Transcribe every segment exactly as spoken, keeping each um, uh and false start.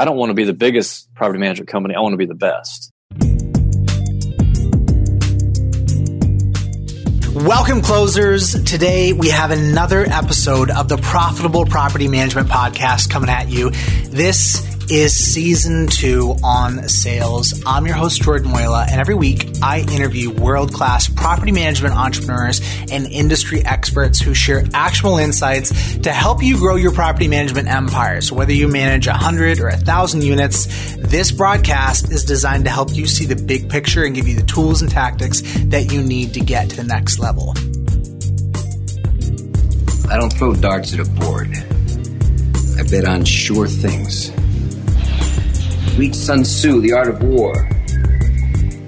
I don't want to be the biggest property management company. I want to be the best. Welcome, closers. Today, we have another episode of the Profitable Property Management Podcast coming at you. This is season two on sales. I'm your host, Jordan Moila, and every week I interview world-class property management entrepreneurs and industry experts who share actionable insights to help you grow your property management empire. So whether you manage one hundred or one thousand units, this broadcast is designed to help you see the big picture and give you the tools and tactics that you need to get to the next level. I don't throw darts at a board. I bet on sure things. Read Sun Tzu, The Art of War.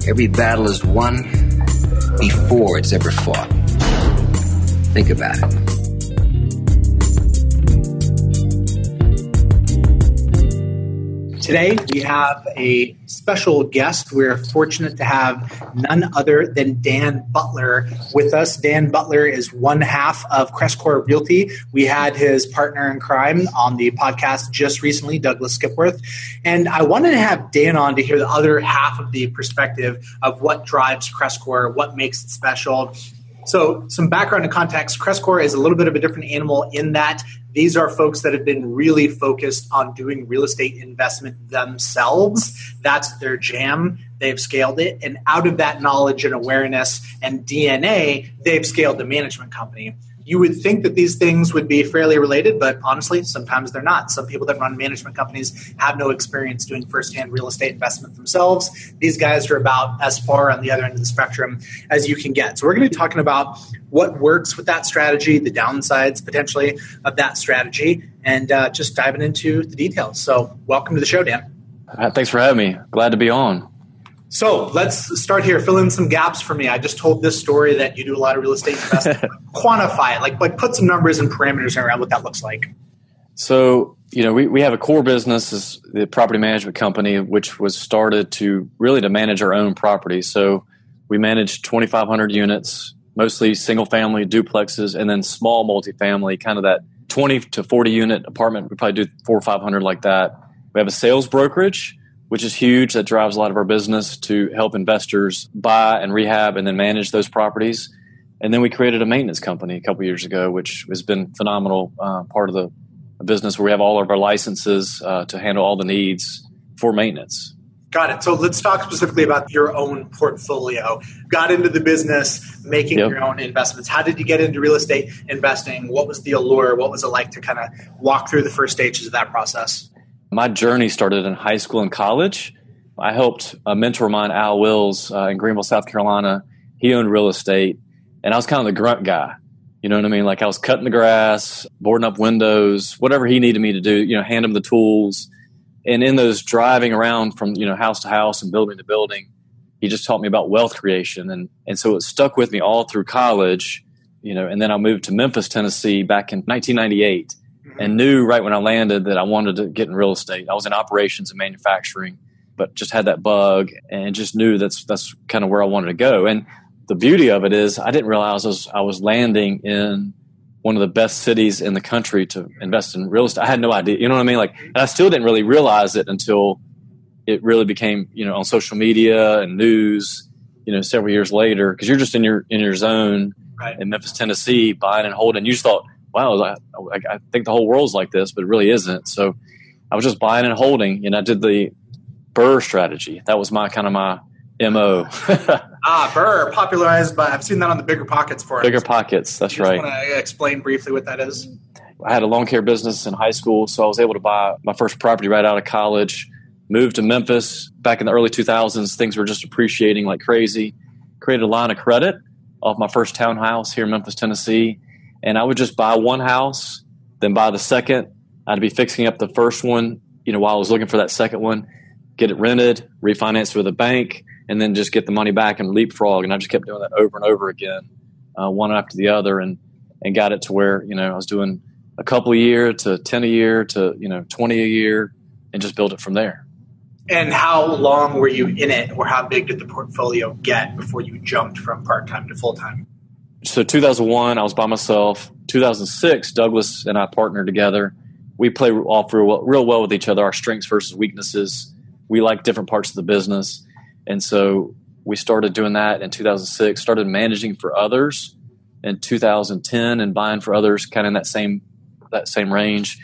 Every battle is won before it's ever fought. Think about it. Today, we have a special guest. We're fortunate to have none other than Dan Butler with us. Dan Butler is one half of CrestCore Realty. We had his partner in crime on the podcast just recently, Douglas Skipworth. And I wanted to have Dan on to hear the other half of the perspective of what drives CrestCore, what makes it special. So some background and context, CrestCore is a little bit of a different animal in that these are folks that have been really focused on doing real estate investment themselves. That's their jam. They've scaled it. And out of that knowledge and awareness and D N A, they've scaled the management company. You would think that these things would be fairly related, but honestly, sometimes they're not. Some people that run management companies have no experience doing firsthand real estate investment themselves. These guys are about as far on the other end of the spectrum as you can get. So we're going to be talking about what works with that strategy, the downsides potentially of that strategy, and uh, just diving into the details. So welcome to the show, Dan. Uh, thanks for having me. Glad to be on. So let's start here. Fill in some gaps for me. I just told this story that you do a lot of real estate investment. Quantify it. Like, like put some numbers and parameters around what that looks like. So, you know, we, we have a core business is the property management company, which was started to really to manage our own property. So we manage twenty-five hundred units, mostly single family duplexes, and then small multifamily, kind of that twenty to forty unit apartment. We probably do four or five hundred like that. We have a sales brokerage, which is huge. That drives a lot of our business to help investors buy and rehab and then manage those properties. And then we created a maintenance company a couple of years ago, which has been a phenomenal uh, part of the business where we have all of our licenses uh, to handle all the needs for maintenance. Got it. So let's talk specifically about your own portfolio. Got into the business, making yep. your own investments. How did you get into real estate investing? What was the allure? What was it like to kind of walk through the first stages of that process? My journey started in high school and college. I helped a mentor of mine, Al Wills, uh, in Greenville, South Carolina. He owned real estate, and I was kind of the grunt guy. You know what I mean? Like I was cutting the grass, boarding up windows, whatever he needed me to do, you know, hand him the tools. And in those driving around from, you know, house to house and building to building, he just taught me about wealth creation. And, and so it stuck with me all through college, you know, and then I moved to Memphis, Tennessee back in nineteen ninety-eight. And knew right when I landed that I wanted to get in real estate. I was in operations and manufacturing, but just had that bug and just knew that's that's kind of where I wanted to go. And the beauty of it is I didn't realize I was, I was landing in one of the best cities in the country to invest in real estate. I had no idea. You know what I mean? Like, and I still didn't really realize it until it really became, you know, on social media and news, you know, several years later, because you're just in your in your zone right. in Memphis, Tennessee, buying and holding. You just thought, wow, I, I think the whole world's like this, but it really isn't. So I was just buying and holding, and I did the BRRRR strategy. That was my kind of my M O Ah, BRRRR, popularized by, I've seen that on the BiggerPockets for it. BiggerPockets, that's right. Just want to explain briefly what that is? I had a lawn care business in high school, so I was able to buy my first property right out of college, moved to Memphis. Back in the early two thousands, things were just appreciating like crazy. Created a line of credit off my first townhouse here in Memphis, Tennessee. And I would just buy one house, then buy the second. I'd be fixing up the first one, you know, while I was looking for that second one, get it rented, refinance with a bank, and then just get the money back and leapfrog. And I just kept doing that over and over again, uh, one after the other, and and got it to where, you know, I was doing a couple a year to ten a year to, you know, twenty a year, and just built it from there. And how long were you in it, or how big did the portfolio get before you jumped from part-time to full-time? So two thousand one, I was by myself. two thousand six, Douglas and I partnered together. we play off real well, real well with each other, our strengths versus weaknesses. We like different parts of the business. And so we started doing that in two thousand six, started managing for others in two thousand ten and buying for others kind of in that same that same range.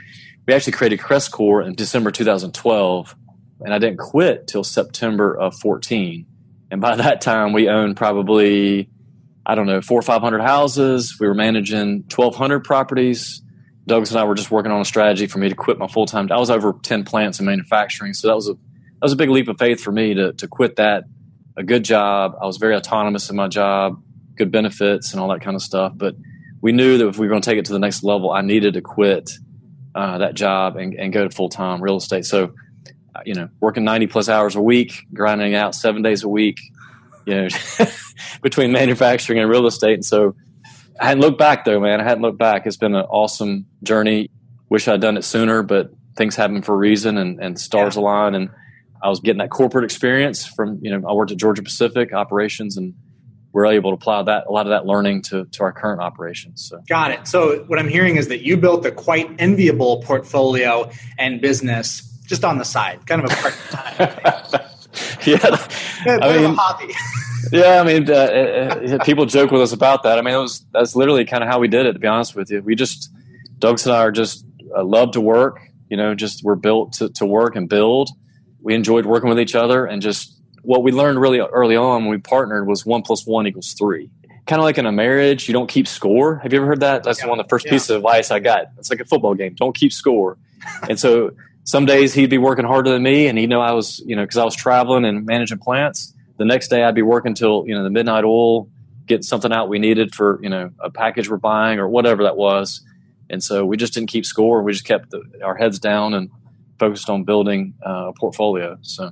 We actually created CrestCore in December two thousand twelve, and I didn't quit till September of fourteen. And by that time, we owned probably, I don't know, four or five hundred houses. We were managing twelve hundred properties. Douglas and I were just working on a strategy for me to quit my full-time. I was over ten plants in manufacturing, so that was a that was a big leap of faith for me to to quit that. A good job. I was very autonomous in my job, good benefits and all that kind of stuff. But we knew that if we were going to take it to the next level, I needed to quit uh, that job and, and go to full-time real estate. So, uh, you know, working ninety plus hours a week, grinding out seven days a week, you know, between manufacturing and real estate. And so I hadn't looked back though, man. I hadn't looked back. It's been an awesome journey. Wish I'd done it sooner, but things happen for a reason and, and stars yeah. align. And I was getting that corporate experience from, you know, I worked at Georgia Pacific operations, and we're able to apply that a lot of that learning to, to our current operations. So. Got it. So what I'm hearing is that you built a quite enviable portfolio and business just on the side, kind of a part-time. yeah, yeah I mean, a hobby. yeah, I mean, uh, people joke with us about that. I mean, it was that's literally kind of how we did it. To be honest with you, we just Douglas and I are just uh, love to work. You know, just we're built to, to work and build. We enjoyed working with each other, and just what we learned really early on when we partnered was one plus one equals three. Kind of like in a marriage, you don't keep score. Have you ever heard that? That's yeah. one of the first yeah. pieces of advice I got. It's like a football game. Don't keep score. And so some days he'd be working harder than me, and he'd know I was, you know, because I was traveling and managing plants. The next day I'd be working till, you know, the midnight oil, getting something out we needed for, you know, a package we're buying or whatever that was. And so we just didn't keep score. We just kept the, our heads down and focused on building uh, a portfolio. So,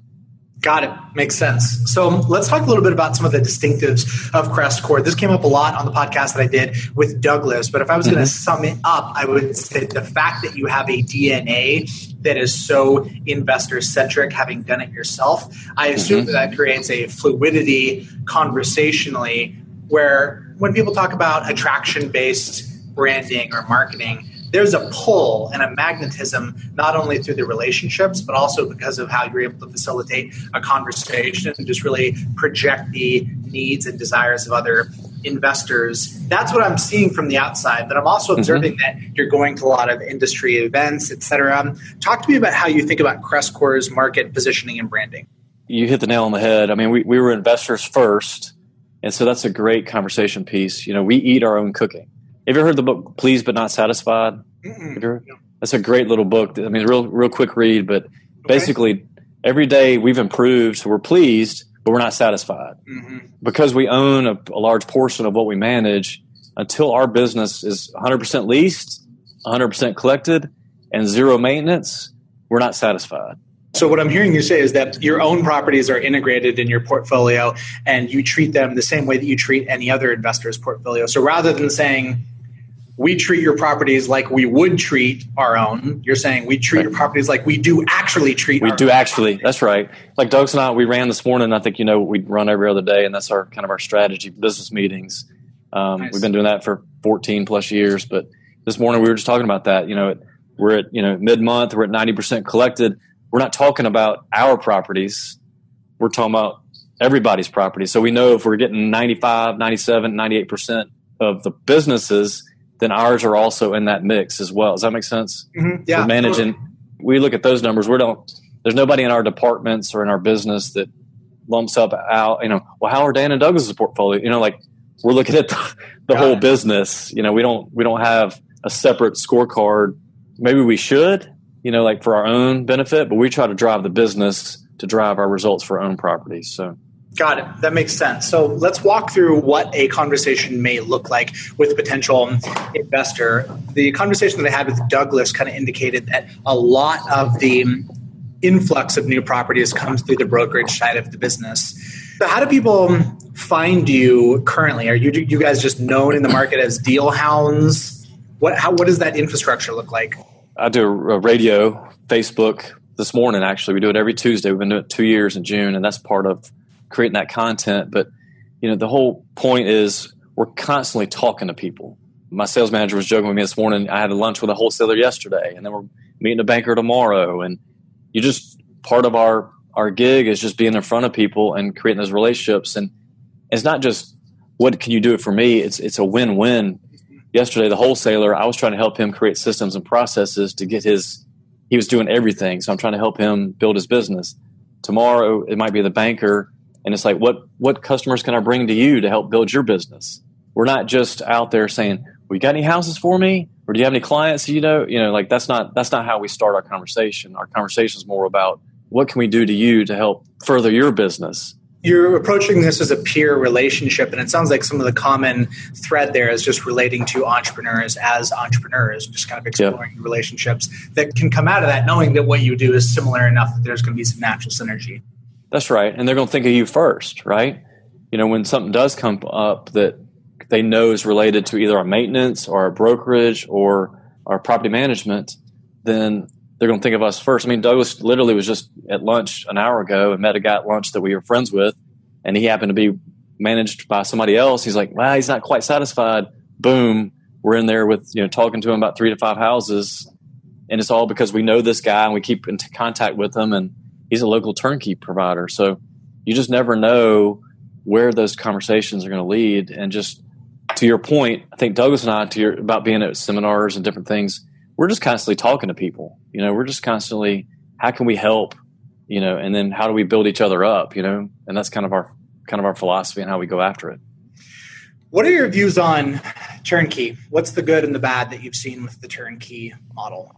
got it. Makes sense. So let's talk a little bit about some of the distinctives of CrestCore. This came up a lot on the podcast that I did with Douglas, but if I was mm-hmm. going to sum it up, I would say the fact that you have a D N A that is so investor-centric, having done it yourself, I assume mm-hmm. that, that creates a fluidity conversationally where when people talk about attraction-based branding or marketing, there's a pull and a magnetism, not only through the relationships, but also because of how you're able to facilitate a conversation and just really project the needs and desires of other investors. That's what I'm seeing from the outside, but I'm also observing mm-hmm. that you're going to a lot of industry events, et cetera. Talk to me about how you think about CrestCore's market positioning and branding. You hit the nail on the head. I mean, we, we were investors first, and so that's a great conversation piece. You know, we eat our own cooking. Have you ever heard the book Pleased But Not Satisfied? No. That's a great little book. I mean, real real quick read, but okay. basically every day we've improved, so we're pleased, but we're not satisfied. Mm-hmm. Because we own a, a large portion of what we manage, until our business is one hundred percent leased, one hundred percent collected, and zero maintenance, we're not satisfied. So what I'm hearing you say is that your own properties are integrated in your portfolio, and you treat them the same way that you treat any other investor's portfolio. So rather than saying, we treat your properties like we would treat our own, you're saying we treat right. your properties like we do actually treat we our We do own actually. Properties. That's right. Like Douglas and I, we ran this morning. I think, you know, we run every other day, and that's our kind of our strategy business meetings. Um, nice. We've been doing that for fourteen plus years. But this morning we were just talking about that. You know, we're at, you know, mid-month, we're at ninety percent collected. We're not talking about our properties. We're talking about everybody's property. So we know if we're getting ninety-five, ninety-seven, ninety-eight percent of the businesses, then ours are also in that mix as well. Does that make sense? Mm-hmm. Yeah. We're managing. Totally. We look at those numbers. We don't. There's nobody in our departments or in our business that lumps up out. You know, well, how are Dan and Douglas's portfolio? You know, like we're looking at the, the whole it. business. You know, we don't. We don't have a separate scorecard. Maybe we should. You know, like for our own benefit, but we try to drive the business to drive our results for our own properties. So. Got it. That makes sense. So let's walk through what a conversation may look like with a potential investor. The conversation that I had with Douglas kind of indicated that a lot of the influx of new properties comes through the brokerage side of the business. So how do people find you currently? Are you you guys just known in the market as deal hounds? What how what does that infrastructure look like? I do a radio, Facebook this morning, actually. We do it every Tuesday. We've been doing it two years in June, and that's part of creating that content. But, you know, the whole point is we're constantly talking to people. My sales manager was joking with me this morning. I had lunch with a wholesaler yesterday, and then we're meeting a banker tomorrow. And you just, part of our, our gig is just being in front of people and creating those relationships. And it's not just, what can you do it for me? It's, it's a win-win. Yesterday, the wholesaler, I was trying to help him create systems and processes to get his, he was doing everything. So I'm trying to help him build his business. Tomorrow, it might be the banker. And it's like, what, what customers can I bring to you to help build your business? We're not just out there saying, well, you got any houses for me? Or do you have any clients? You know, you know, like that's not, that's not how we start our conversation. Our conversation is more about what can we do to you to help further your business? You're approaching this as a peer relationship, and it sounds like some of the common thread there is just relating to entrepreneurs as entrepreneurs, just kind of exploring yeah. relationships that can come out of that, knowing that what you do is similar enough that there's going to be some natural synergy. That's right. And they're going to think of you first, right? You know, when something does come up that they know is related to either our maintenance or our brokerage or our property management, then they're going to think of us first. I mean, Douglas literally was just at lunch an hour ago and met a guy at lunch that we were friends with, and he happened to be managed by somebody else. He's like, well, he's not quite satisfied. Boom. We're in there with, you know, talking to him about three to five houses. And it's all because we know this guy and we keep in contact with him, and he's a local turnkey provider. So you just never know where those conversations are going to lead. And just to your point, I think Douglas and I, to your, about being at seminars and different things, we're just constantly talking to people. You know, we're just constantly, how can we help? You know, and then how do we build each other up? You know, and that's kind of our kind of our philosophy and how we go after it. What are your views on turnkey? What's the good and the bad that you've seen with the turnkey model?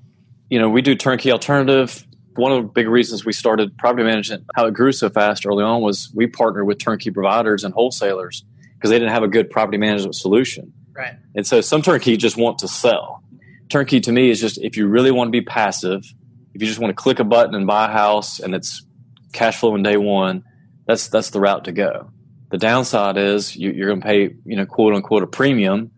You know, we do turnkey alternative. One of the big reasons we started property management, how it grew so fast early on, was we partnered with turnkey providers and wholesalers because they didn't have a good property management solution. Right. And so some turnkey just want to sell. Turnkey to me is just, if you really want to be passive, if you just want to click a button and buy a house and it's cash flow in day one, that's that's the route to go. The downside is you, you're going to pay, you know, quote unquote, a premium,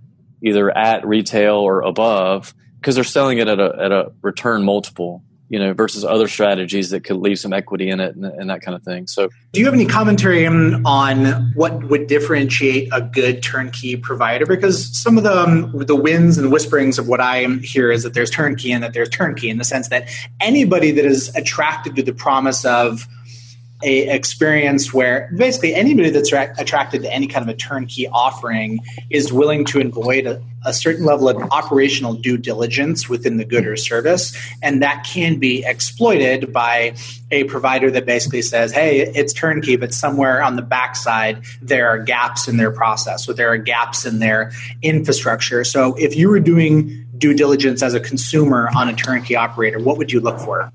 either at retail or above, because they're selling it at a at a return multiple, you know, versus other strategies that could leave some equity in it and, and that kind of thing. So, do you have any commentary on what would differentiate a good turnkey provider? Because some of the um, the winds and whisperings of what I hear is that there's turnkey and that there's turnkey, in the sense that anybody that is attracted to the promise of a experience where basically anybody that's ra- attracted to any kind of a turnkey offering is willing to avoid a, a certain level of operational due diligence within the good or service. And that can be exploited by a provider that basically says, hey, it's turnkey, but somewhere on the backside, there are gaps in their process, or there are gaps in their infrastructure. So if you were doing due diligence as a consumer on a turnkey operator, what would you look for?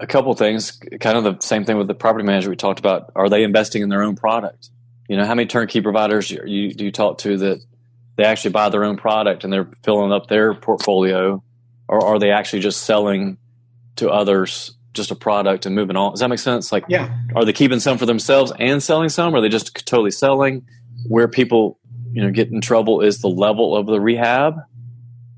A couple of things, kind of the same thing with the property manager we talked about. Are they investing in their own product? You know, how many turnkey providers you, you, do you talk to that they actually buy their own product and they're filling up their portfolio? Or are they actually just selling to others just a product and moving on? Does that make sense? Like, yeah. Are they keeping some for themselves and selling some? Or are they just totally selling? Where people, you know, get in trouble is the level of the rehab.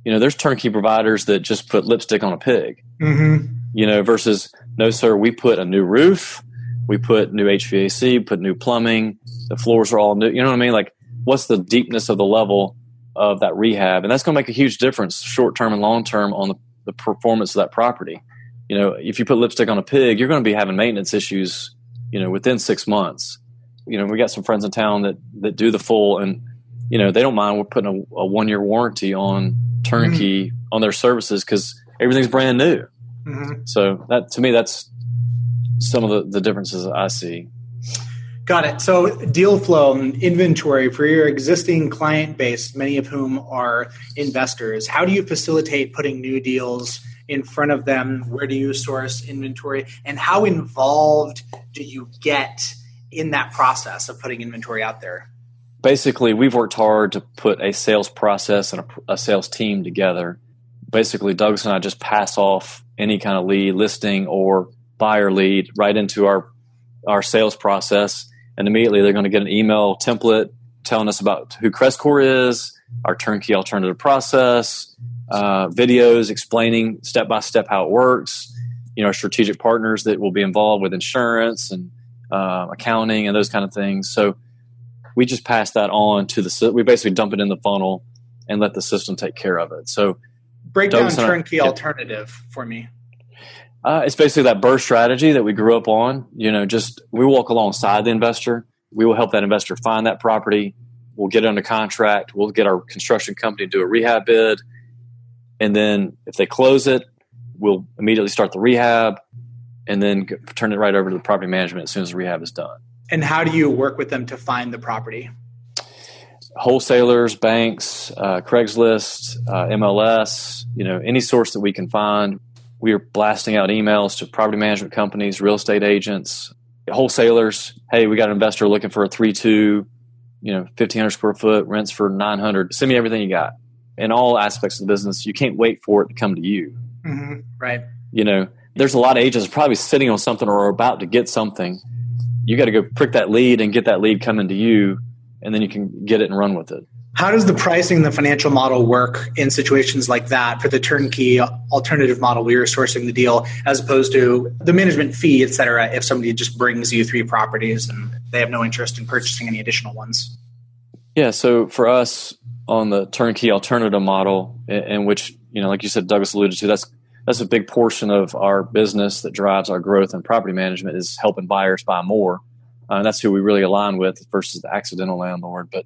You know, there's turnkey providers that just put lipstick on a pig. Mm-hmm. You know, versus, no, sir, we put a new roof, we put new H V A C, put new plumbing, the floors are all new. You know what I mean? Like, what's the deepness of the level of that rehab? And that's going to make a huge difference short-term and long-term on the, the performance of that property. You know, if you put lipstick on a pig, you're going to be having maintenance issues, you know, within six months. You know, we got some friends in town that, that do the full, and, you know, they don't mind. We're putting a, a one-year warranty on turnkey mm-hmm. on their services because everything's brand new. Mm-hmm. So that, to me, that's some of the, the differences I see. Got it. So deal flow and inventory for your existing client base, many of whom are investors. How do you facilitate putting new deals in front of them? Where do you source inventory? And how involved do you get in that process of putting inventory out there? Basically, we've worked hard to put a sales process and a, a sales team together. Basically, Douglas and I just pass off any kind of lead, listing or buyer lead, right into our our sales process. And immediately they're going to get an email template telling us about who CrestCore is, our turnkey alternative process, uh, videos explaining step-by-step how it works, you know, our strategic partners that will be involved with insurance and uh, accounting and those kind of things. So we just pass that on to the – we basically dump it in the funnel and let the system take care of it. So break down turnkey alternative for me. Uh, it's basically that BRRRR strategy that we grew up on. You know, just we walk alongside the investor. We will help that investor find that property. We'll get it under contract. We'll get our construction company to do a rehab bid. And then if they close it, we'll immediately start the rehab and then get, turn it right over to the property management as soon as the rehab is done. And how do you work with them to find the property? Wholesalers, banks, uh, Craigslist, uh, M L S, you know, any source that we can find. We are blasting out emails to property management companies, real estate agents, wholesalers. Hey, we got an investor looking for a three two, you know, fifteen hundred square foot, rents for nine hundred. Send me everything you got. In all aspects of the business, you can't wait for it to come to you. Mm-hmm. Right. You know, there's a lot of agents probably sitting on something or are about to get something. You got to go prick that lead and get that lead coming to you, and then you can get it and run with it. How does the pricing and the financial model work in situations like that for the turnkey alternative model where you're sourcing the deal as opposed to the management fee, et cetera, if somebody just brings you three properties and they have no interest in purchasing any additional ones? Yeah, so for us on the turnkey alternative model, in, in which, you know, like you said, Douglas alluded to, that's that's a big portion of our business that drives our growth in property management is helping buyers buy more. Uh, that's who we really align with versus the accidental landlord. But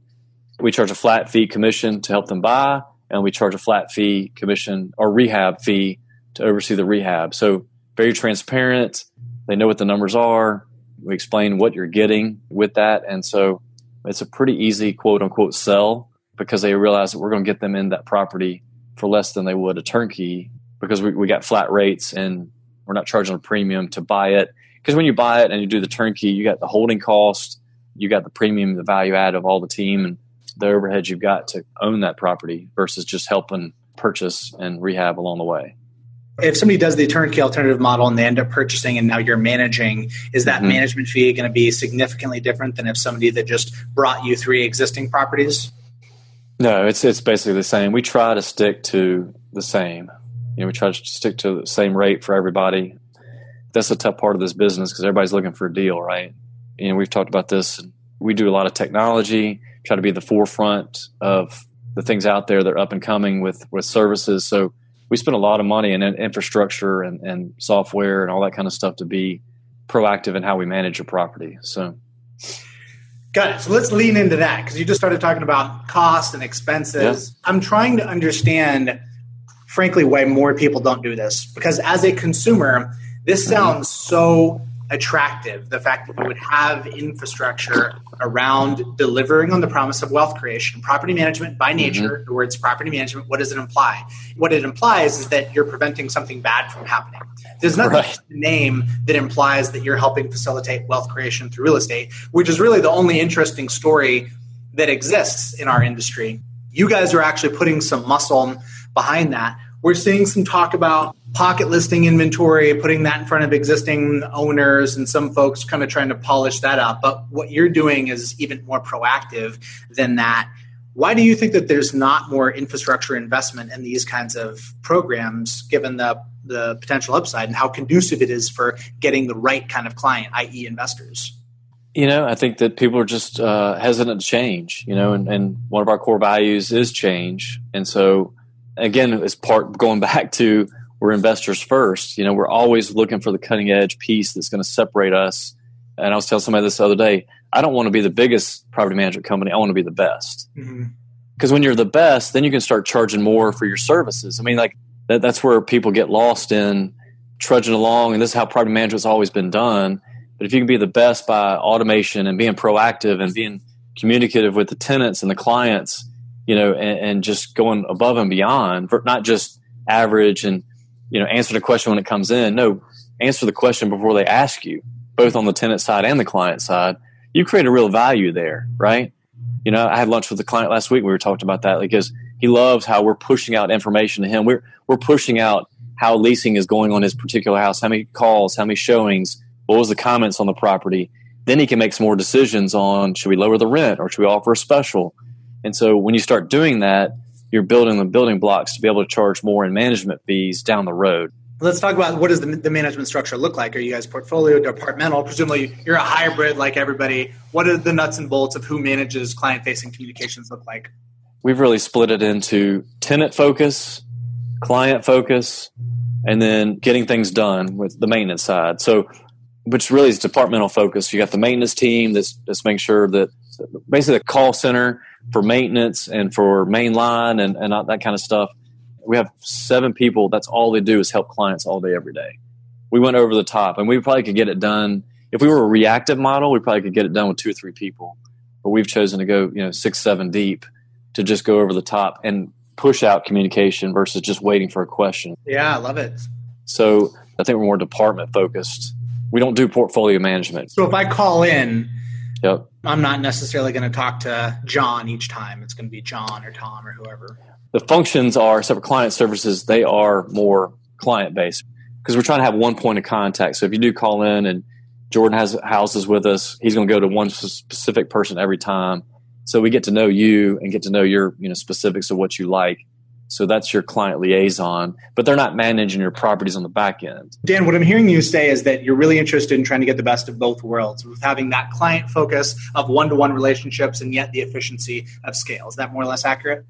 we charge a flat fee commission to help them buy, and we charge a flat fee commission or rehab fee to oversee the rehab. So very transparent. They know what the numbers are. We explain what you're getting with that. And so it's a pretty easy quote unquote sell because they realize that we're going to get them in that property for less than they would a turnkey because we, we got flat rates and we're not charging a premium to buy it. Because when you buy it and you do the turnkey, you got the holding cost, you got the premium, the value add of all the team and the overhead you've got to own that property versus just helping purchase and rehab along the way. If somebody does the turnkey alternative model and they end up purchasing and now you're managing, is that mm-hmm. management fee going to be significantly different than if somebody that just brought you three existing properties? No, it's it's basically the same. We try to stick to the same. You know, we try to stick to the same rate for everybody. That's a tough part of this business because everybody's looking for a deal, right? You know, we've talked about this. We do a lot of technology, try to be the forefront of the things out there that are up and coming with, with services. So we spend a lot of money in infrastructure and, and software and all that kind of stuff to be proactive in how we manage a property. So, got it. So let's lean into that because you just started talking about costs and expenses. Yeah. I'm trying to understand, frankly, why more people don't do this because as a consumer, this sounds so attractive, the fact that we would have infrastructure around delivering on the promise of wealth creation. Property management by nature, mm-hmm. the words property management, what does it imply? What it implies is that you're preventing something bad from happening. There's nothing right. in the name that implies that you're helping facilitate wealth creation through real estate, which is really the only interesting story that exists in our industry. You guys are actually putting some muscle behind that. We're seeing some talk about pocket listing inventory, putting that in front of existing owners and some folks kind of trying to polish that up. But what you're doing is even more proactive than that. Why do you think that there's not more infrastructure investment in these kinds of programs, given the, the potential upside and how conducive it is for getting the right kind of client, that is investors? You know, I think that people are just uh, hesitant to change, you know, and, and one of our core values is change. And so, again, it's part going back to we're investors first. You know, we're always looking for the cutting edge piece that's going to separate us. And I was telling somebody this the other day, I don't want to be the biggest property management company. I want to be the best. Because mm-hmm. when you're the best, then you can start charging more for your services. I mean, like that, that's where people get lost in trudging along. And this is how property management's always been done. But if you can be the best by automation and being proactive and being communicative with the tenants and the clients, you know, and, and just going above and beyond, for not just average and, you know, answer the question when it comes in. No, answer the question before they ask you, both on the tenant side and the client side. You create a real value there, right? You know, I had lunch with a client last week. We were talking about that because he loves how we're pushing out information to him. We're we're pushing out how leasing is going on his particular house, how many calls, how many showings, what was the comments on the property. Then he can make some more decisions on should we lower the rent or should we offer a special. And so when you start doing that, you're building the building blocks to be able to charge more in management fees down the road. Let's talk about what does the, the management structure look like? Are you guys portfolio, departmental? Presumably you're a hybrid like everybody. What are the nuts and bolts of who manages client-facing communications look like? We've really split it into tenant focus, client focus, and then getting things done with the maintenance side. So, which really is departmental focus. You got the maintenance team that's, that's making sure that basically the call center for maintenance and for mainline and, and that kind of stuff. We have seven people. That's all they do is help clients all day, every day. We went over the top, and we probably could get it done. If we were a reactive model, we probably could get it done with two or three people. But we've chosen to go, you know, six, seven deep to just go over the top and push out communication versus just waiting for a question. Yeah, I love it. So I think we're more department focused. We don't do portfolio management. So if I call in, yep, I'm not necessarily going to talk to John each time. It's going to be John or Tom or whoever. The functions are, except for client services, they are more client-based because we're trying to have one point of contact. So if you do call in and Jordan has houses with us, he's going to go to one specific person every time. So we get to know you and get to know your, you know, specifics of what you like. So that's your client liaison, but they're not managing your properties on the back end. Dan, what I'm hearing you say is that you're really interested in trying to get the best of both worlds, with having that client focus of one-to-one relationships and yet the efficiency of scale. Is that more or less accurate?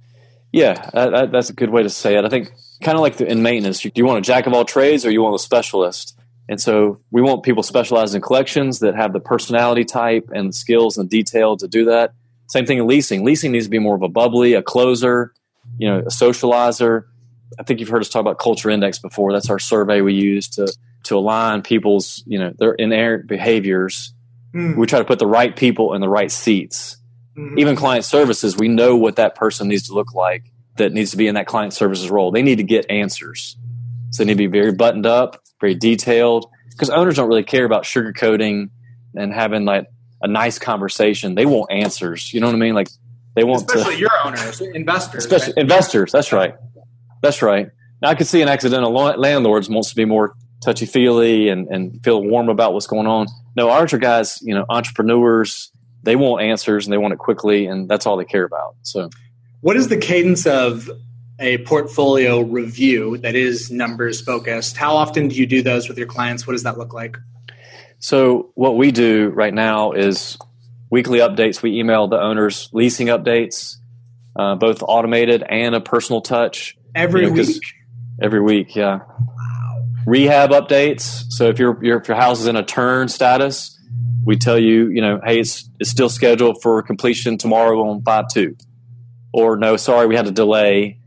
Yeah, that, that's a good way to say it. I think kind of like the, in maintenance, do you want a jack of all trades or you want a specialist? And so we want people specialized in collections that have the personality type and the skills and detail to do that. Same thing in leasing. Leasing needs to be more of a bubbly, a closer, you know, a socializer. I think you've heard us talk about Culture Index before. That's our survey we use to to align people's, you know, their inherent behaviors. Mm. We try to put the right people in the right seats. Mm-hmm. Even client services, we know what that person needs to look like that needs to be in that client services role. They need to get answers. So they need to be very buttoned up, very detailed, because owners don't really care about sugarcoating and having like a nice conversation. They want answers. You know what I mean? Like, they want especially to, your owners, investors, especially right? investors. That's right. That's right. Now I could see an accidental landlords wants to be more touchy feely and, and feel warm about what's going on. No, our guys, you know, entrepreneurs, they want answers and they want it quickly, and that's all they care about. So what is the cadence of a portfolio review that is numbers focused? How often do you do those with your clients? What does that look like? So what we do right now is weekly updates. We email the owners leasing updates, uh, both automated and a personal touch. Every you know, week? Every week, yeah. Wow. Rehab updates. So if, you're, you're, if your house is in a turn status, we tell you, you know, hey, it's, it's still scheduled for completion tomorrow on five two. Or no, sorry, we had a delay.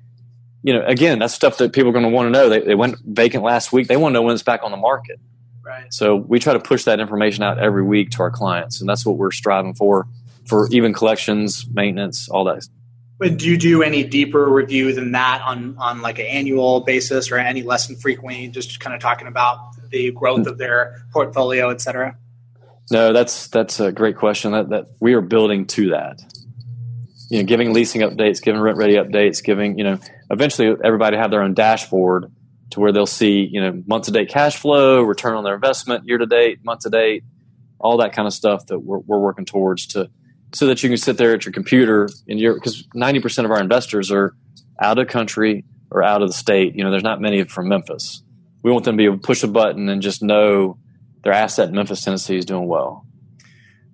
You know, again, that's stuff that people are going to want to know. They, they went vacant last week. They want to know when it's back on the market. Right. So we try to push that information out every week to our clients, and that's what we're striving for, for even collections, maintenance, all that. But do you do any deeper review than that on, on like an annual basis or any less than frequently, just kind of talking about the growth of their portfolio, et cetera? No, that's that's a great question. That, that we are building to that. You know, giving leasing updates, giving rent-ready updates, giving, you know, eventually everybody have their own dashboard to where they'll see, you know, month-to-date cash flow, return on their investment, year-to-date, month-to-date, all that kind of stuff that we're, we're working towards to, so that you can sit there at your computer and you're, because ninety percent of our investors are out of country or out of the state. You know, there's not many from Memphis. We want them to be able to push a button and just know their asset in Memphis, Tennessee is doing well.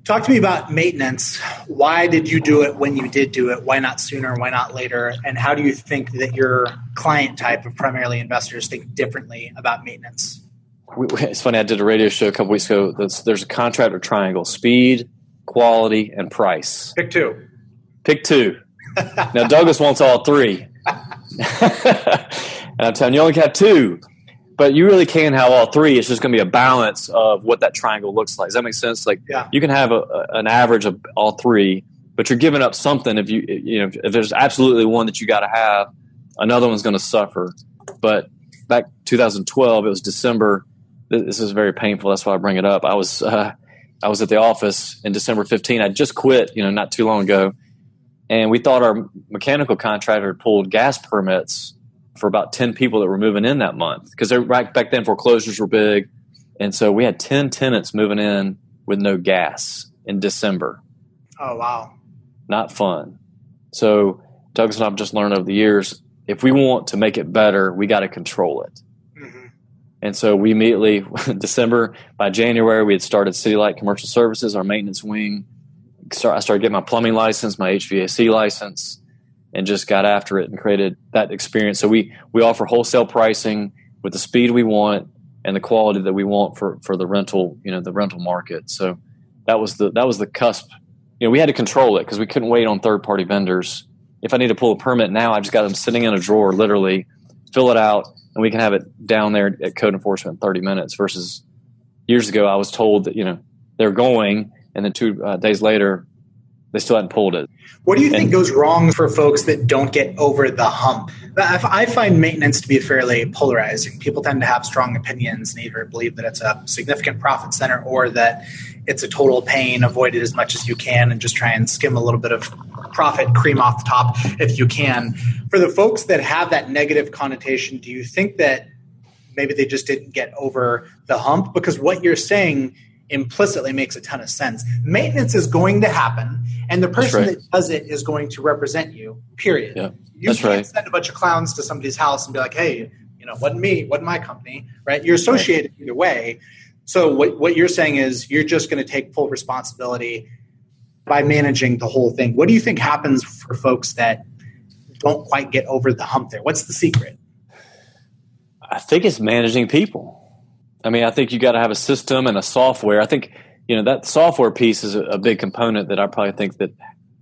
Talk to me about maintenance. Why did you do it when you did do it? Why not sooner? Why not later? And how do you think that your client type of primarily investors think differently about maintenance? It's funny. I did a radio show a couple weeks ago. There's a contractor triangle: speed, quality, and price. Pick two. Pick two. Now, Douglas wants all three. And I'm telling you, you only have two. But you really can have all three. It's just going to be a balance of what that triangle looks like. Does that make sense? Like, yeah. You can have a, a, an average of all three, but you're giving up something. If you, you know, if there's absolutely one that you got to have, another one's going to suffer. But back two thousand twelve, it was December. This is very painful. That's why I bring it up. I was, uh, I was at the office in December fifteenth. I just quit, you know, not too long ago, and we thought our mechanical contractor pulled gas permits for about ten people that were moving in that month, because right back then foreclosures were big. And so we had ten tenants moving in with no gas in December. Oh, wow. Not fun. So Douglas and I have just learned over the years, if we want to make it better, we got to control it. Mm-hmm. And so we immediately, December, by January, we had started City Light Commercial Services, our maintenance wing. I started getting my plumbing license, my H V A C license, and just got after it and created that experience. So we, we offer wholesale pricing. with the speed we want and the quality that we want for, for the rental, you know, the rental market. So that was the, that was the cusp. You know, we had to control it because we couldn't wait on third party vendors. If I need to pull a permit now, I just got them sitting in a drawer, literally fill it out, and we can have it down there at code enforcement in thirty minutes versus years ago, I was told that, you know, they're going, and then two uh, days later, they still hadn't pulled it. What do you and, think goes wrong for folks that don't get over the hump? I find maintenance to be fairly polarizing. People tend to have strong opinions and either believe that it's a significant profit center or that it's a total pain, avoid it as much as you can, and just try and skim a little bit of profit cream off the top if you can. For the folks that have that negative connotation, do you think that maybe they just didn't get over the hump? Because what you're saying implicitly makes a ton of sense. Maintenance is going to happen, and the person right. that does it is going to represent you, period. Yeah, you that's can't right. send a bunch of clowns to somebody's house and be like, hey, you know, wasn't me, wasn't my company, right? You're associated right. either way. So what, what you're saying is you're just going to take full responsibility by managing the whole thing. What do you think happens for folks that don't quite get over the hump there? What's the secret? I think it's managing people. I mean, I think you got to have a system and a software. I think, you know, that software piece is a, a big component that I probably think that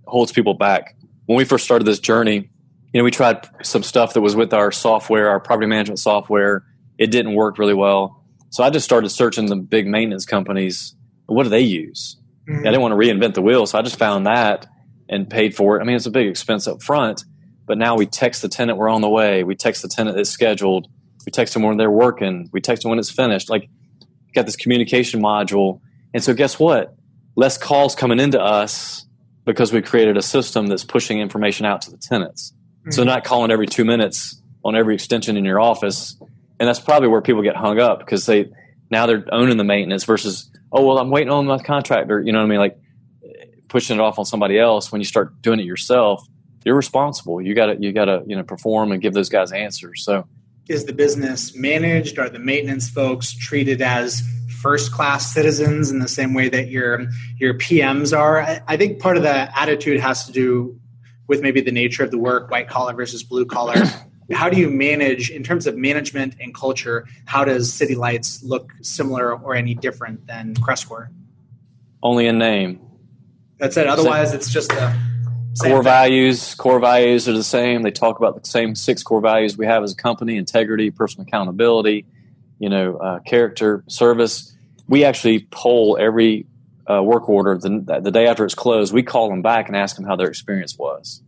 holds people back. When we first started this journey, you know, we tried some stuff that was with our software, our property management software. It didn't work really well. So I just started searching the big maintenance companies. What do they use? Mm-hmm. I didn't want to reinvent the wheel. So I just found that and paid for it. I mean, it's a big expense up front, but now we text the tenant we're on the way. We text the tenant that's scheduled. We text them when they're working. We text them when it's finished. Like, you got this communication module. And so guess what? Less calls coming into us because we created a system that's pushing information out to the tenants. Mm-hmm. So not calling every two minutes on every extension in your office. And that's probably where people get hung up because they now they're owning the maintenance versus, oh, well, I'm waiting on my contractor. You know what I mean? Like pushing it off on somebody else. When you start doing it yourself, you're responsible. You got to, you got to, you know, perform and give those guys answers. So is the business managed? Are the maintenance folks treated as first-class citizens in the same way that your your P Ms are? I, I think part of the attitude has to do with maybe the nature of the work, white-collar versus blue-collar. How do you manage, in terms of management and culture, how does City Lights look similar or any different than CrestCore? Only in name. That's it. Otherwise, so, it's just the same core thing. values. Core values are the same. They talk about the same six core values we have as a company: integrity, personal accountability, you know, uh, character, service. We actually poll every uh, work order the, the day after it's closed. We call them back and ask them how their experience was.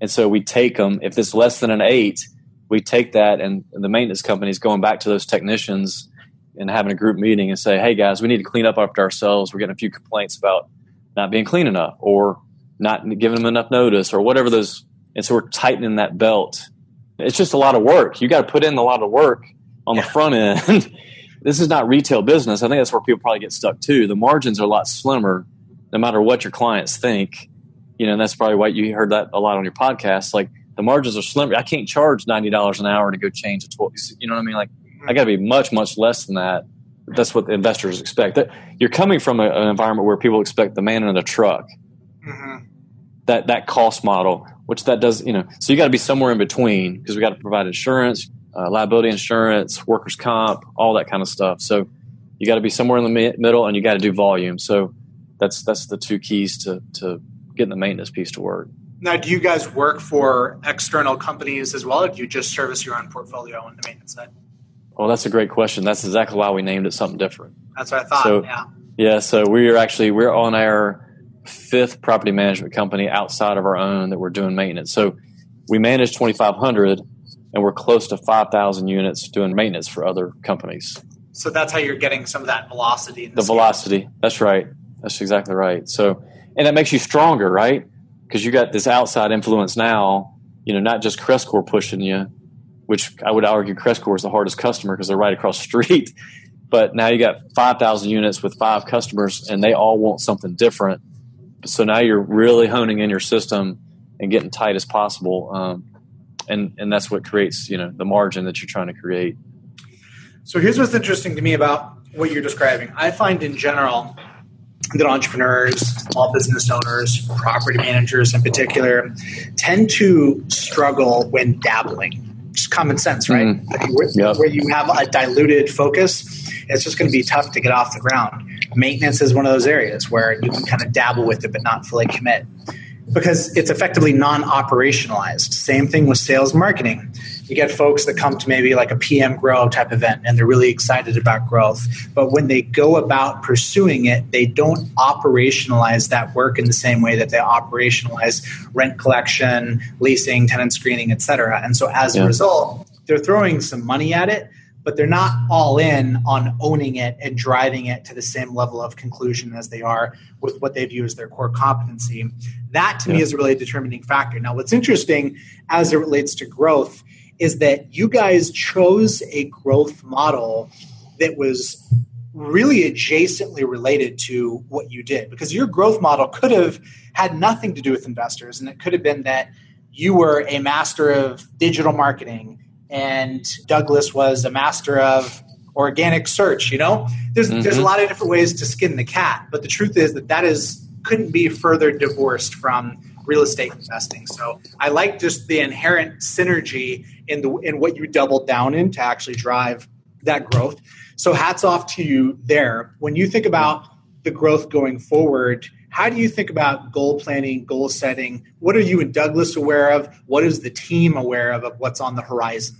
And so we take them. If it's less than an eight, we take that, and the maintenance company is going back to those technicians and having a group meeting and say, "Hey guys, we need to clean up after ourselves. We're getting a few complaints about not being clean enough, or not giving them enough notice," or whatever those. And so we're tightening that belt. It's just a lot of work. You got to put in a lot of work on yeah. the front end. This is not retail business. I think that's where people probably get stuck too. The margins are a lot slimmer, no matter what your clients think. You know, and that's probably why you heard that a lot on your podcast. Like, the margins are slimmer. I can't charge ninety dollars an hour to go change a toilet. You know what I mean? Like, I got to be much, much less than that. That's what the investors expect. That, you're coming from a, an environment where people expect the man in a truck. Mm-hmm. That that cost model, which that does, you know, so you got to be somewhere in between, because we got to provide insurance, uh, liability insurance, workers' comp, all that kind of stuff. So you got to be somewhere in the mi- middle, and you got to do volume. So that's that's the two keys to to getting the maintenance piece to work. Now, do you guys work for external companies as well, or do you just service your own portfolio on the maintenance side? Well, that's a great question. That's exactly why we named it something different. That's what I thought. So, yeah. Yeah. So we're actually we're on our fifth property management company outside of our own that we're doing maintenance. So we manage twenty-five hundred, and we're close to five thousand units doing maintenance for other companies. So that's how you're getting some of that velocity. The, the velocity. That's right. That's exactly right. So, and that makes you stronger, right? Because you got this outside influence now, you know, not just CrestCore pushing you, which I would argue CrestCore is the hardest customer because they're right across the street. But now you got five thousand units with five customers, and they all want something different. So now you're really honing in your system and getting tight as possible. Um, and, and that's what creates, you know, the margin that you're trying to create. So here's what's interesting to me about what you're describing. I find in general that entrepreneurs, small business owners, property managers in particular, tend to struggle when dabbling. just common sense, right? Mm-hmm. Where, yep. where you have a diluted focus, it's just going to be tough to get off the ground. Maintenance is one of those areas where you can kind of dabble with it but not fully commit, because it's effectively non-operationalized. Same thing with sales and marketing. You get folks that come to maybe like a P M Grow type event and they're really excited about growth. But when they go about pursuing it, they don't operationalize that work in the same way that they operationalize rent collection, leasing, tenant screening, et cetera. And so as yeah. a result, they're throwing some money at it, but they're not all in on owning it and driving it to the same level of conclusion as they are with what they view as their core competency. That to yeah. me is a really determining factor. Now, what's interesting as it relates to growth is that you guys chose a growth model that was really adjacently related to what you did, because your growth model could have had nothing to do with investors. And it could have been that you were a master of digital marketing and Douglas was a master of organic search. You know, there's mm-hmm. there's a lot of different ways to skin the cat, but the truth is that that is couldn't be further divorced from real estate investing. So I like just the inherent synergy in the in what you doubled down in to actually drive that growth. So hats off to you there. When you think about the growth going forward, how do you think about goal planning, goal setting? What are you and Douglas aware of? What is the team aware of, of what's on the horizon?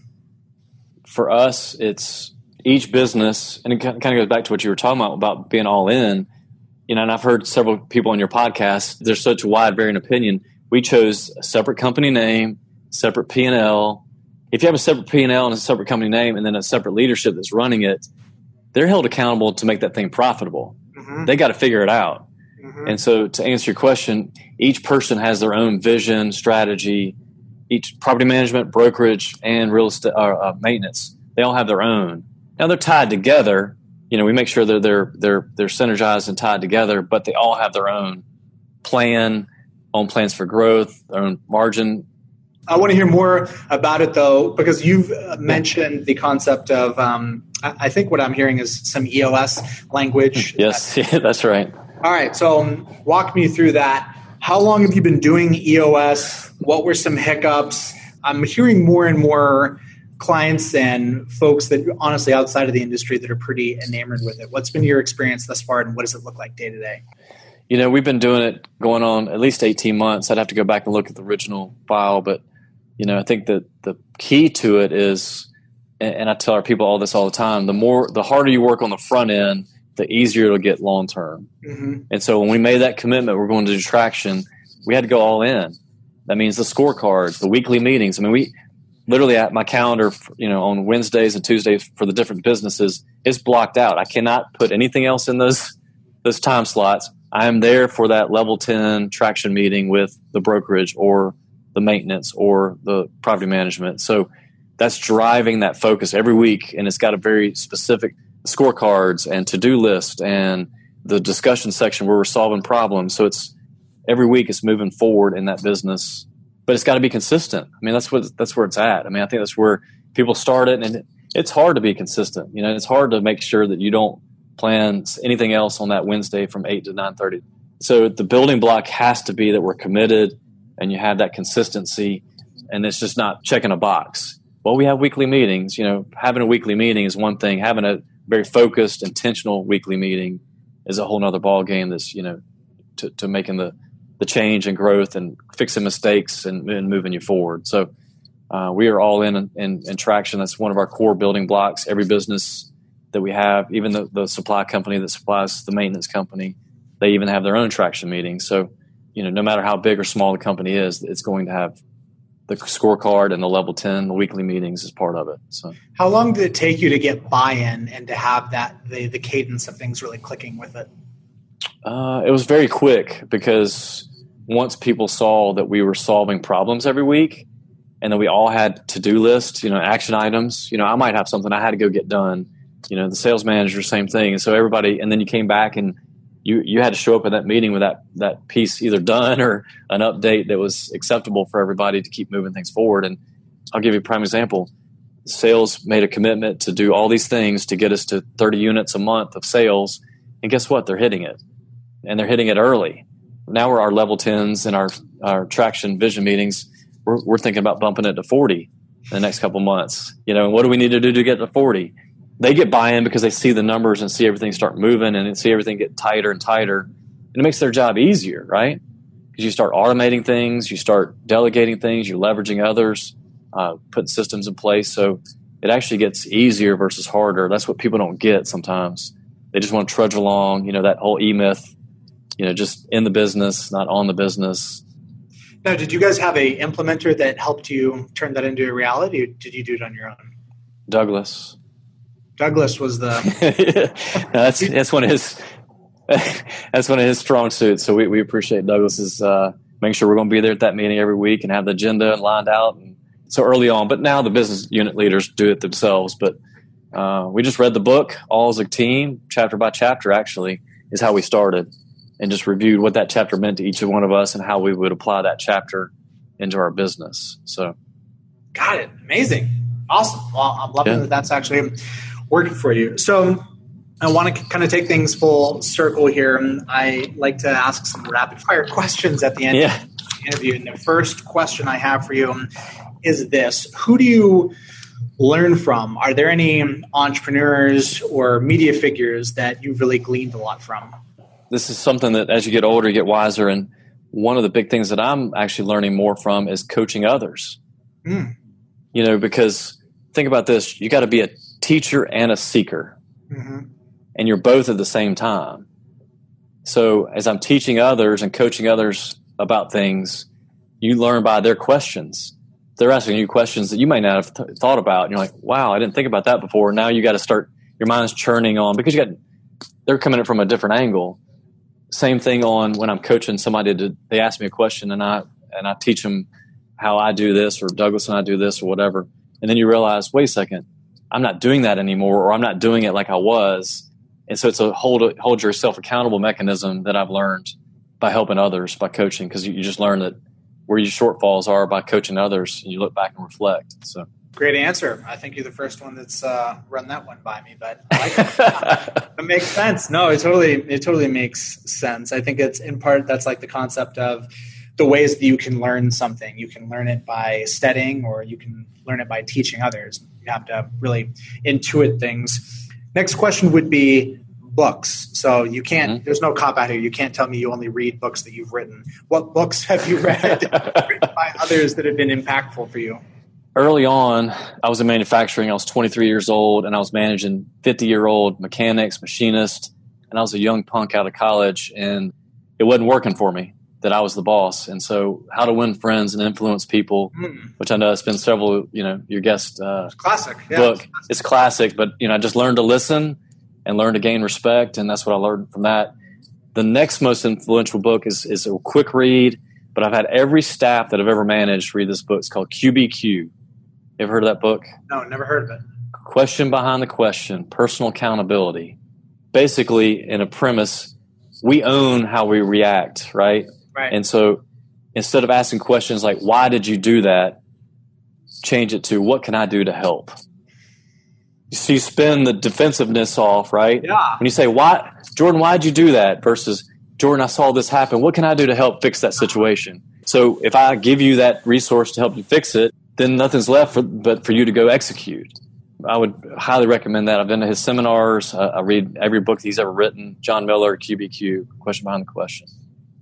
For us, it's each business, and it kind of goes back to what you were talking about, about being all in. You know, and I've heard several people on your podcast, there's such a wide varying opinion. We chose a separate company name, separate P and L. If you have a separate P and L and a separate company name and then a separate leadership that's running it, they're held accountable to make that thing profitable. Mm-hmm. They got to figure it out. And so to answer your question, each person has their own vision, strategy, each property management, brokerage, and real estate uh, uh, maintenance. They all have their own. Now they're tied together. You know, we make sure that they're they're they're synergized and tied together, but they all have their own plan, own plans for growth, their own margin. I want to hear more about it, though, because you've mentioned the concept of, um, I think what I'm hearing is some E O S language. Yes, yeah, that's right. All right, so um, walk me through that. How long have you been doing E O S? What were some hiccups? I'm hearing more and more clients and folks that honestly outside of the industry that are pretty enamored with it. What's been your experience thus far, and what does it look like day to day? You know, we've been doing it going on at least eighteen months. I'd have to go back and look at the original file, but you know, I think that the key to it is, and I tell our people all this all the time, the more, the harder you work on the front end, the easier it'll get long term. Mm-hmm. And so when we made that commitment, we're going to do Traction, we had to go all in. That means the scorecards, the weekly meetings. I mean, we literally at my calendar, you know, on Wednesdays and Tuesdays for the different businesses is blocked out. I cannot put anything else in those those time slots. I am there for that level ten Traction meeting with the brokerage or the maintenance or the property management. So that's driving that focus every week, and it's got a very specific scorecards and to-do list and the discussion section where we're solving problems. So it's every week it's moving forward in that business, but it's got to be consistent. I mean, that's what, that's where it's at. I mean, I think that's where people start it, and it's hard to be consistent. You know, it's hard to make sure that you don't plan anything else on that Wednesday from eight to nine thirty. So the building block has to be that we're committed and you have that consistency, and it's just not checking a box. Well, we have weekly meetings. You know, having a weekly meeting is one thing. Having a very focused, intentional weekly meeting is a whole nother ball game. That's, you know, to, to making the, the change and growth and fixing mistakes and, and moving you forward. So uh, we are all in, in in Traction. That's one of our core building blocks. Every business that we have, even the, the supply company that supplies the maintenance company, they even have their own Traction meeting. So, you know, no matter how big or small the company is, it's going to have the scorecard and the level ten, the weekly meetings is part of it. So, how long did it take you to get buy-in and to have that the, the cadence of things really clicking with it? Uh, it was very quick, because once people saw that we were solving problems every week and that we all had to-do lists, you know, action items. You know, I might have something I had to go get done. You know, the sales manager, same thing. And so everybody, and then you came back and you you had to show up at that meeting with that, that piece either done or an update that was acceptable for everybody to keep moving things forward. And I'll give you a prime example. Sales made a commitment to do all these things to get us to thirty units a month of sales. And guess what? They're hitting it. And they're hitting it early. Now we're our level tens and our, our Traction vision meetings. We're, we're thinking about bumping it to forty. in the next couple months? You know, and what do we need to do to get to forty? They get buy-in because they see the numbers and see everything start moving and see everything get tighter and tighter. And it makes their job easier, right? Because you start automating things, you start delegating things, you're leveraging others, uh, putting systems in place. So it actually gets easier versus harder. That's what people don't get sometimes. They just want to trudge along, you know, that whole E-Myth, you know, just in the business, not on the business. Now, did you guys have a implementer that helped you turn that into a reality, or did you do it on your own? Douglas. Douglas was the... yeah, that's, that's, one of his, that's one of his strong suits. So we, we appreciate Douglas's uh, making sure we're going to be there at that meeting every week and have the agenda lined out. And so early on, but now the business unit leaders do it themselves. But uh, we just read the book, all as a team, chapter by chapter, actually, is how we started. And just reviewed what that chapter meant to each one of us and how we would apply that chapter into our business. So, got it. Amazing. Awesome. Well, I'm loving yeah. that that's actually working for you. So I want to kind of take things full circle here. And I like to ask some rapid fire questions at the end yeah. of the interview. And the first question I have for you is this. Who do you learn from? Are there any entrepreneurs or media figures that you've really gleaned a lot from? This is something that as you get older, you get wiser. And one of the big things that I'm actually learning more from is coaching others. Mm. You know, because think about this. You got to be a teacher and a seeker. Mm-hmm. And you're both at the same time. So as I'm teaching others and coaching others about things, you learn by their questions. They're asking you questions that you may not have th- thought about. And you're like, wow, I didn't think about that before. Now you got to start, your mind's churning on because you got, they're coming in from a different angle. Same thing on when I'm coaching somebody, to, they ask me a question and I and I teach them how I do this or Douglas and I do this or whatever. And then you realize, wait a second, I'm not doing that anymore or I'm not doing it like I was. And so it's a hold, hold yourself accountable mechanism that I've learned by helping others, by coaching, because you, you just learn that where your shortfalls are by coaching others and you look back and reflect. So great answer. I think you're the first one that's uh, run that one by me, but I like it. It makes sense. No, it totally, it totally makes sense. I think it's in part, that's like the concept of the ways that you can learn something. You can learn it by studying or you can learn it by teaching others. You have to really intuit things. Next question would be books. So you can't, mm-hmm. there's no cop out here. You can't tell me you only read books that you've written. What books have you read written by others that have been impactful for you? Early on, I was in manufacturing. I was twenty-three years old, and I was managing fifty-year-old mechanics, machinists, and I was a young punk out of college, and it wasn't working for me that I was the boss. And so How to Win Friends and Influence People, mm. which I know it's been several, you know, your guest uh, it's classic. Yeah, book. It's classic. It's classic, but, you know, I just learned to listen and learn to gain respect, and that's what I learned from that. The next most influential book is, is a quick read, but I've had every staff that I've ever managed read this book. It's called Q B Q. You ever heard of that book? No, never heard of it. Question behind the question, personal accountability. Basically, in a premise, we own how we react, right? Right. And so instead of asking questions like, why did you do that? Change it to, what can I do to help? So you spin the defensiveness off, right? Yeah. When you say, why, Jordan, why did you do that? Versus, Jordan, I saw this happen. What can I do to help fix that situation? So if I give you that resource to help you fix it, then nothing's left for, but for you to go execute. I would highly recommend that. I've been to his seminars. Uh, I read every book that he's ever written. John Miller, Q B Q, Question Behind the Question.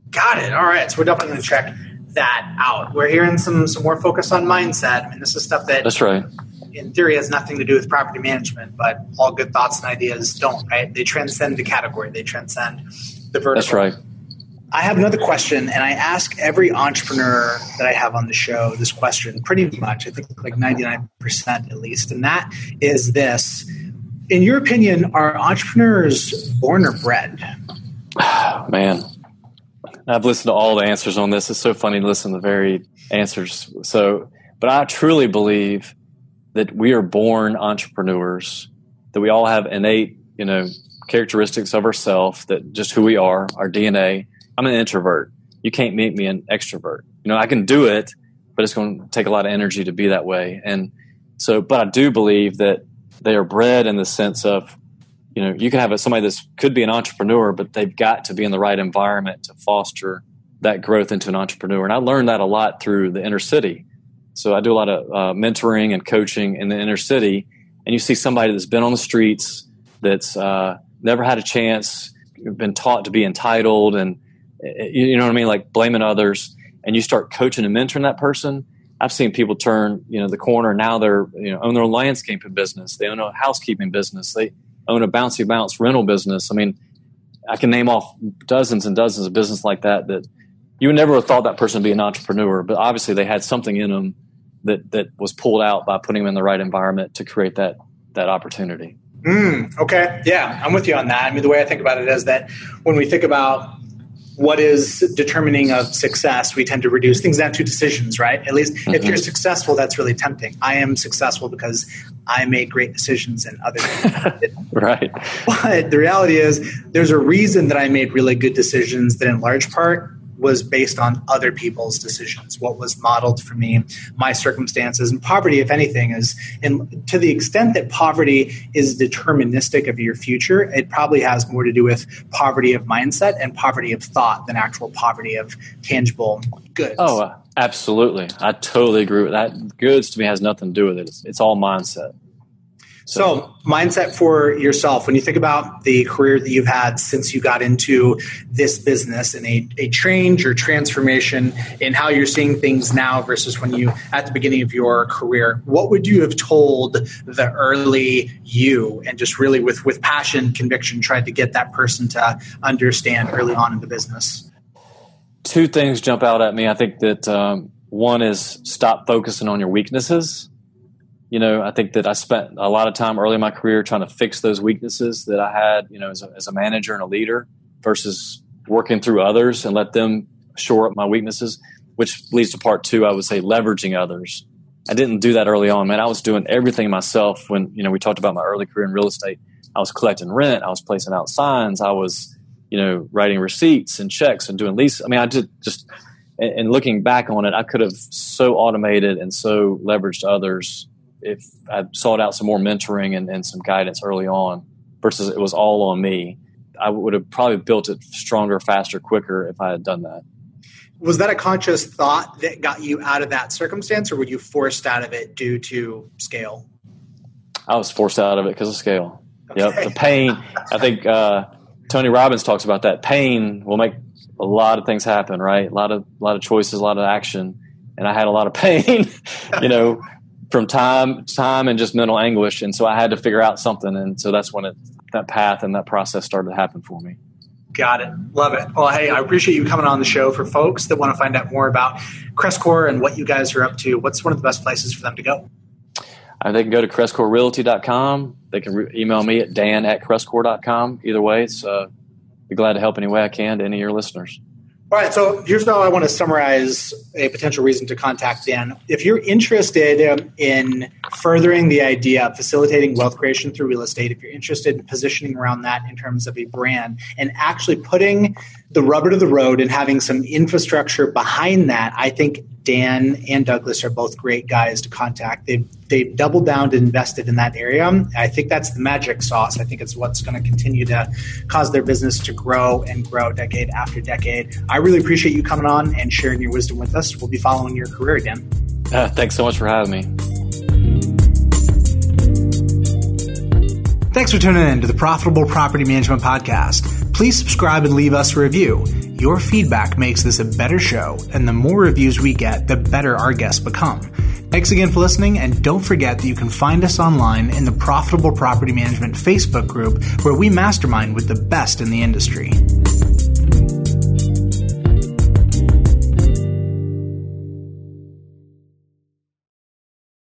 Got it. All right. So we're definitely going to check that out. We're hearing some, some more focus on mindset. I mean, this is stuff that that's right. in theory has nothing to do with property management, but all good thoughts and ideas don't, right? They transcend the category. They transcend the vertical. That's right. I have another question, and I ask every entrepreneur that I have on the show this question pretty much, I think like ninety-nine percent at least, and that is this. In your opinion, are entrepreneurs born or bred? Oh, man, I've listened to all the answers on this. It's so funny to listen to the varied answers. So, but I truly believe that we are born entrepreneurs, that we all have innate, you know, characteristics of ourselves, that just who we are, our D N A. I'm an introvert. You can't make me an extrovert. You know, I can do it, but it's going to take a lot of energy to be that way. And so, but I do believe that they are bred in the sense of, you know, you can have somebody that could be an entrepreneur, but they've got to be in the right environment to foster that growth into an entrepreneur. And I learned that a lot through the inner city. So I do a lot of uh, mentoring and coaching in the inner city. And you see somebody that's been on the streets, that's uh, never had a chance, been taught to be entitled, and you know what I mean, like blaming others. And you start coaching and mentoring that person. I've seen people turn, you know, the corner. Now they're, you know, own their own landscaping business. They own a housekeeping business. They own a bouncy bounce rental business. I mean, I can name off dozens and dozens of businesses like that that you would never have thought that person would be an entrepreneur, but obviously they had something in them that, that was pulled out by putting them in the right environment to create that that opportunity. Mm, okay. Yeah, I'm with you on that. I mean, the way I think about it is that when we think about what is determining of success, we tend to reduce things down to decisions, right? At least mm-hmm. if you're successful, that's really tempting. I am successful because I made great decisions and others didn't. Right. But the reality is there's a reason that I made really good decisions that in large part was based on other people's decisions, what was modeled for me, my circumstances. And poverty, if anything, is, and to the extent that poverty is deterministic of your future, it probably has more to do with poverty of mindset and poverty of thought than actual poverty of tangible goods. Oh, absolutely. I totally agree with that. Goods to me has nothing to do with it. It's, it's all mindset. So. so mindset for yourself, when you think about the career that you've had since you got into this business and a, a change or transformation in how you're seeing things now versus when you, at the beginning of your career, what would you have told the early you and just really with, with passion, conviction, tried to get that person to understand early on in the business? Two things jump out at me. I think that um, one is stop focusing on your weaknesses. You know, I think that I spent a lot of time early in my career trying to fix those weaknesses that I had, you know, as a, as a manager and a leader versus working through others and let them shore up my weaknesses, which leads to part two, I would say leveraging others. I didn't do that early on, man. I was doing everything myself when, you know, we talked about my early career in real estate. I was collecting rent. I was placing out signs. I was, you know, writing receipts and checks and doing leases. I mean, I did just, and, and looking back on it, I could have so automated and so leveraged others if I sought out some more mentoring and, and some guidance early on versus it was all on me. I would have probably built it stronger, faster, quicker if I had done that. Was that a conscious thought that got you out of that circumstance, or were you forced out of it due to scale? I was forced out of it because of scale. Okay. Yep, the pain. I think uh, Tony Robbins talks about that. Pain will make a lot of things happen, right? A lot of, a lot of choices, a lot of action. And I had a lot of pain, you know, from time time and just mental anguish. And so I had to figure out something. And so that's when it, that path and that process started to happen for me. Got it. Love it. Well, hey, I appreciate you coming on the show. For folks that want to find out more about CrestCore and what you guys are up to, what's one of the best places for them to go? Uh, they can go to crestcore realty dot com. They can re- email me at dan at crestcore dot com. Either way, it's uh, be glad to help any way I can to any of your listeners. All right, so here's how I want to summarize a potential reason to contact Dan. If you're interested in furthering the idea of facilitating wealth creation through real estate, if you're interested in positioning around that in terms of a brand and actually putting the rubber to the road and having some infrastructure behind that, I think Dan and Douglas are both great guys to contact. They've, they've doubled down and invested in that area. I think that's the magic sauce. I think it's what's going to continue to cause their business to grow and grow decade after decade. I really appreciate you coming on and sharing your wisdom with us. We'll be following your career, Dan. Uh, thanks so much for having me. Thanks for tuning in to the Profitable Property Management Podcast. Please subscribe and leave us a review. Your feedback makes this a better show, and the more reviews we get, the better our guests become. Thanks again for listening, and don't forget that you can find us online in the Profitable Property Management Facebook group, where we mastermind with the best in the industry.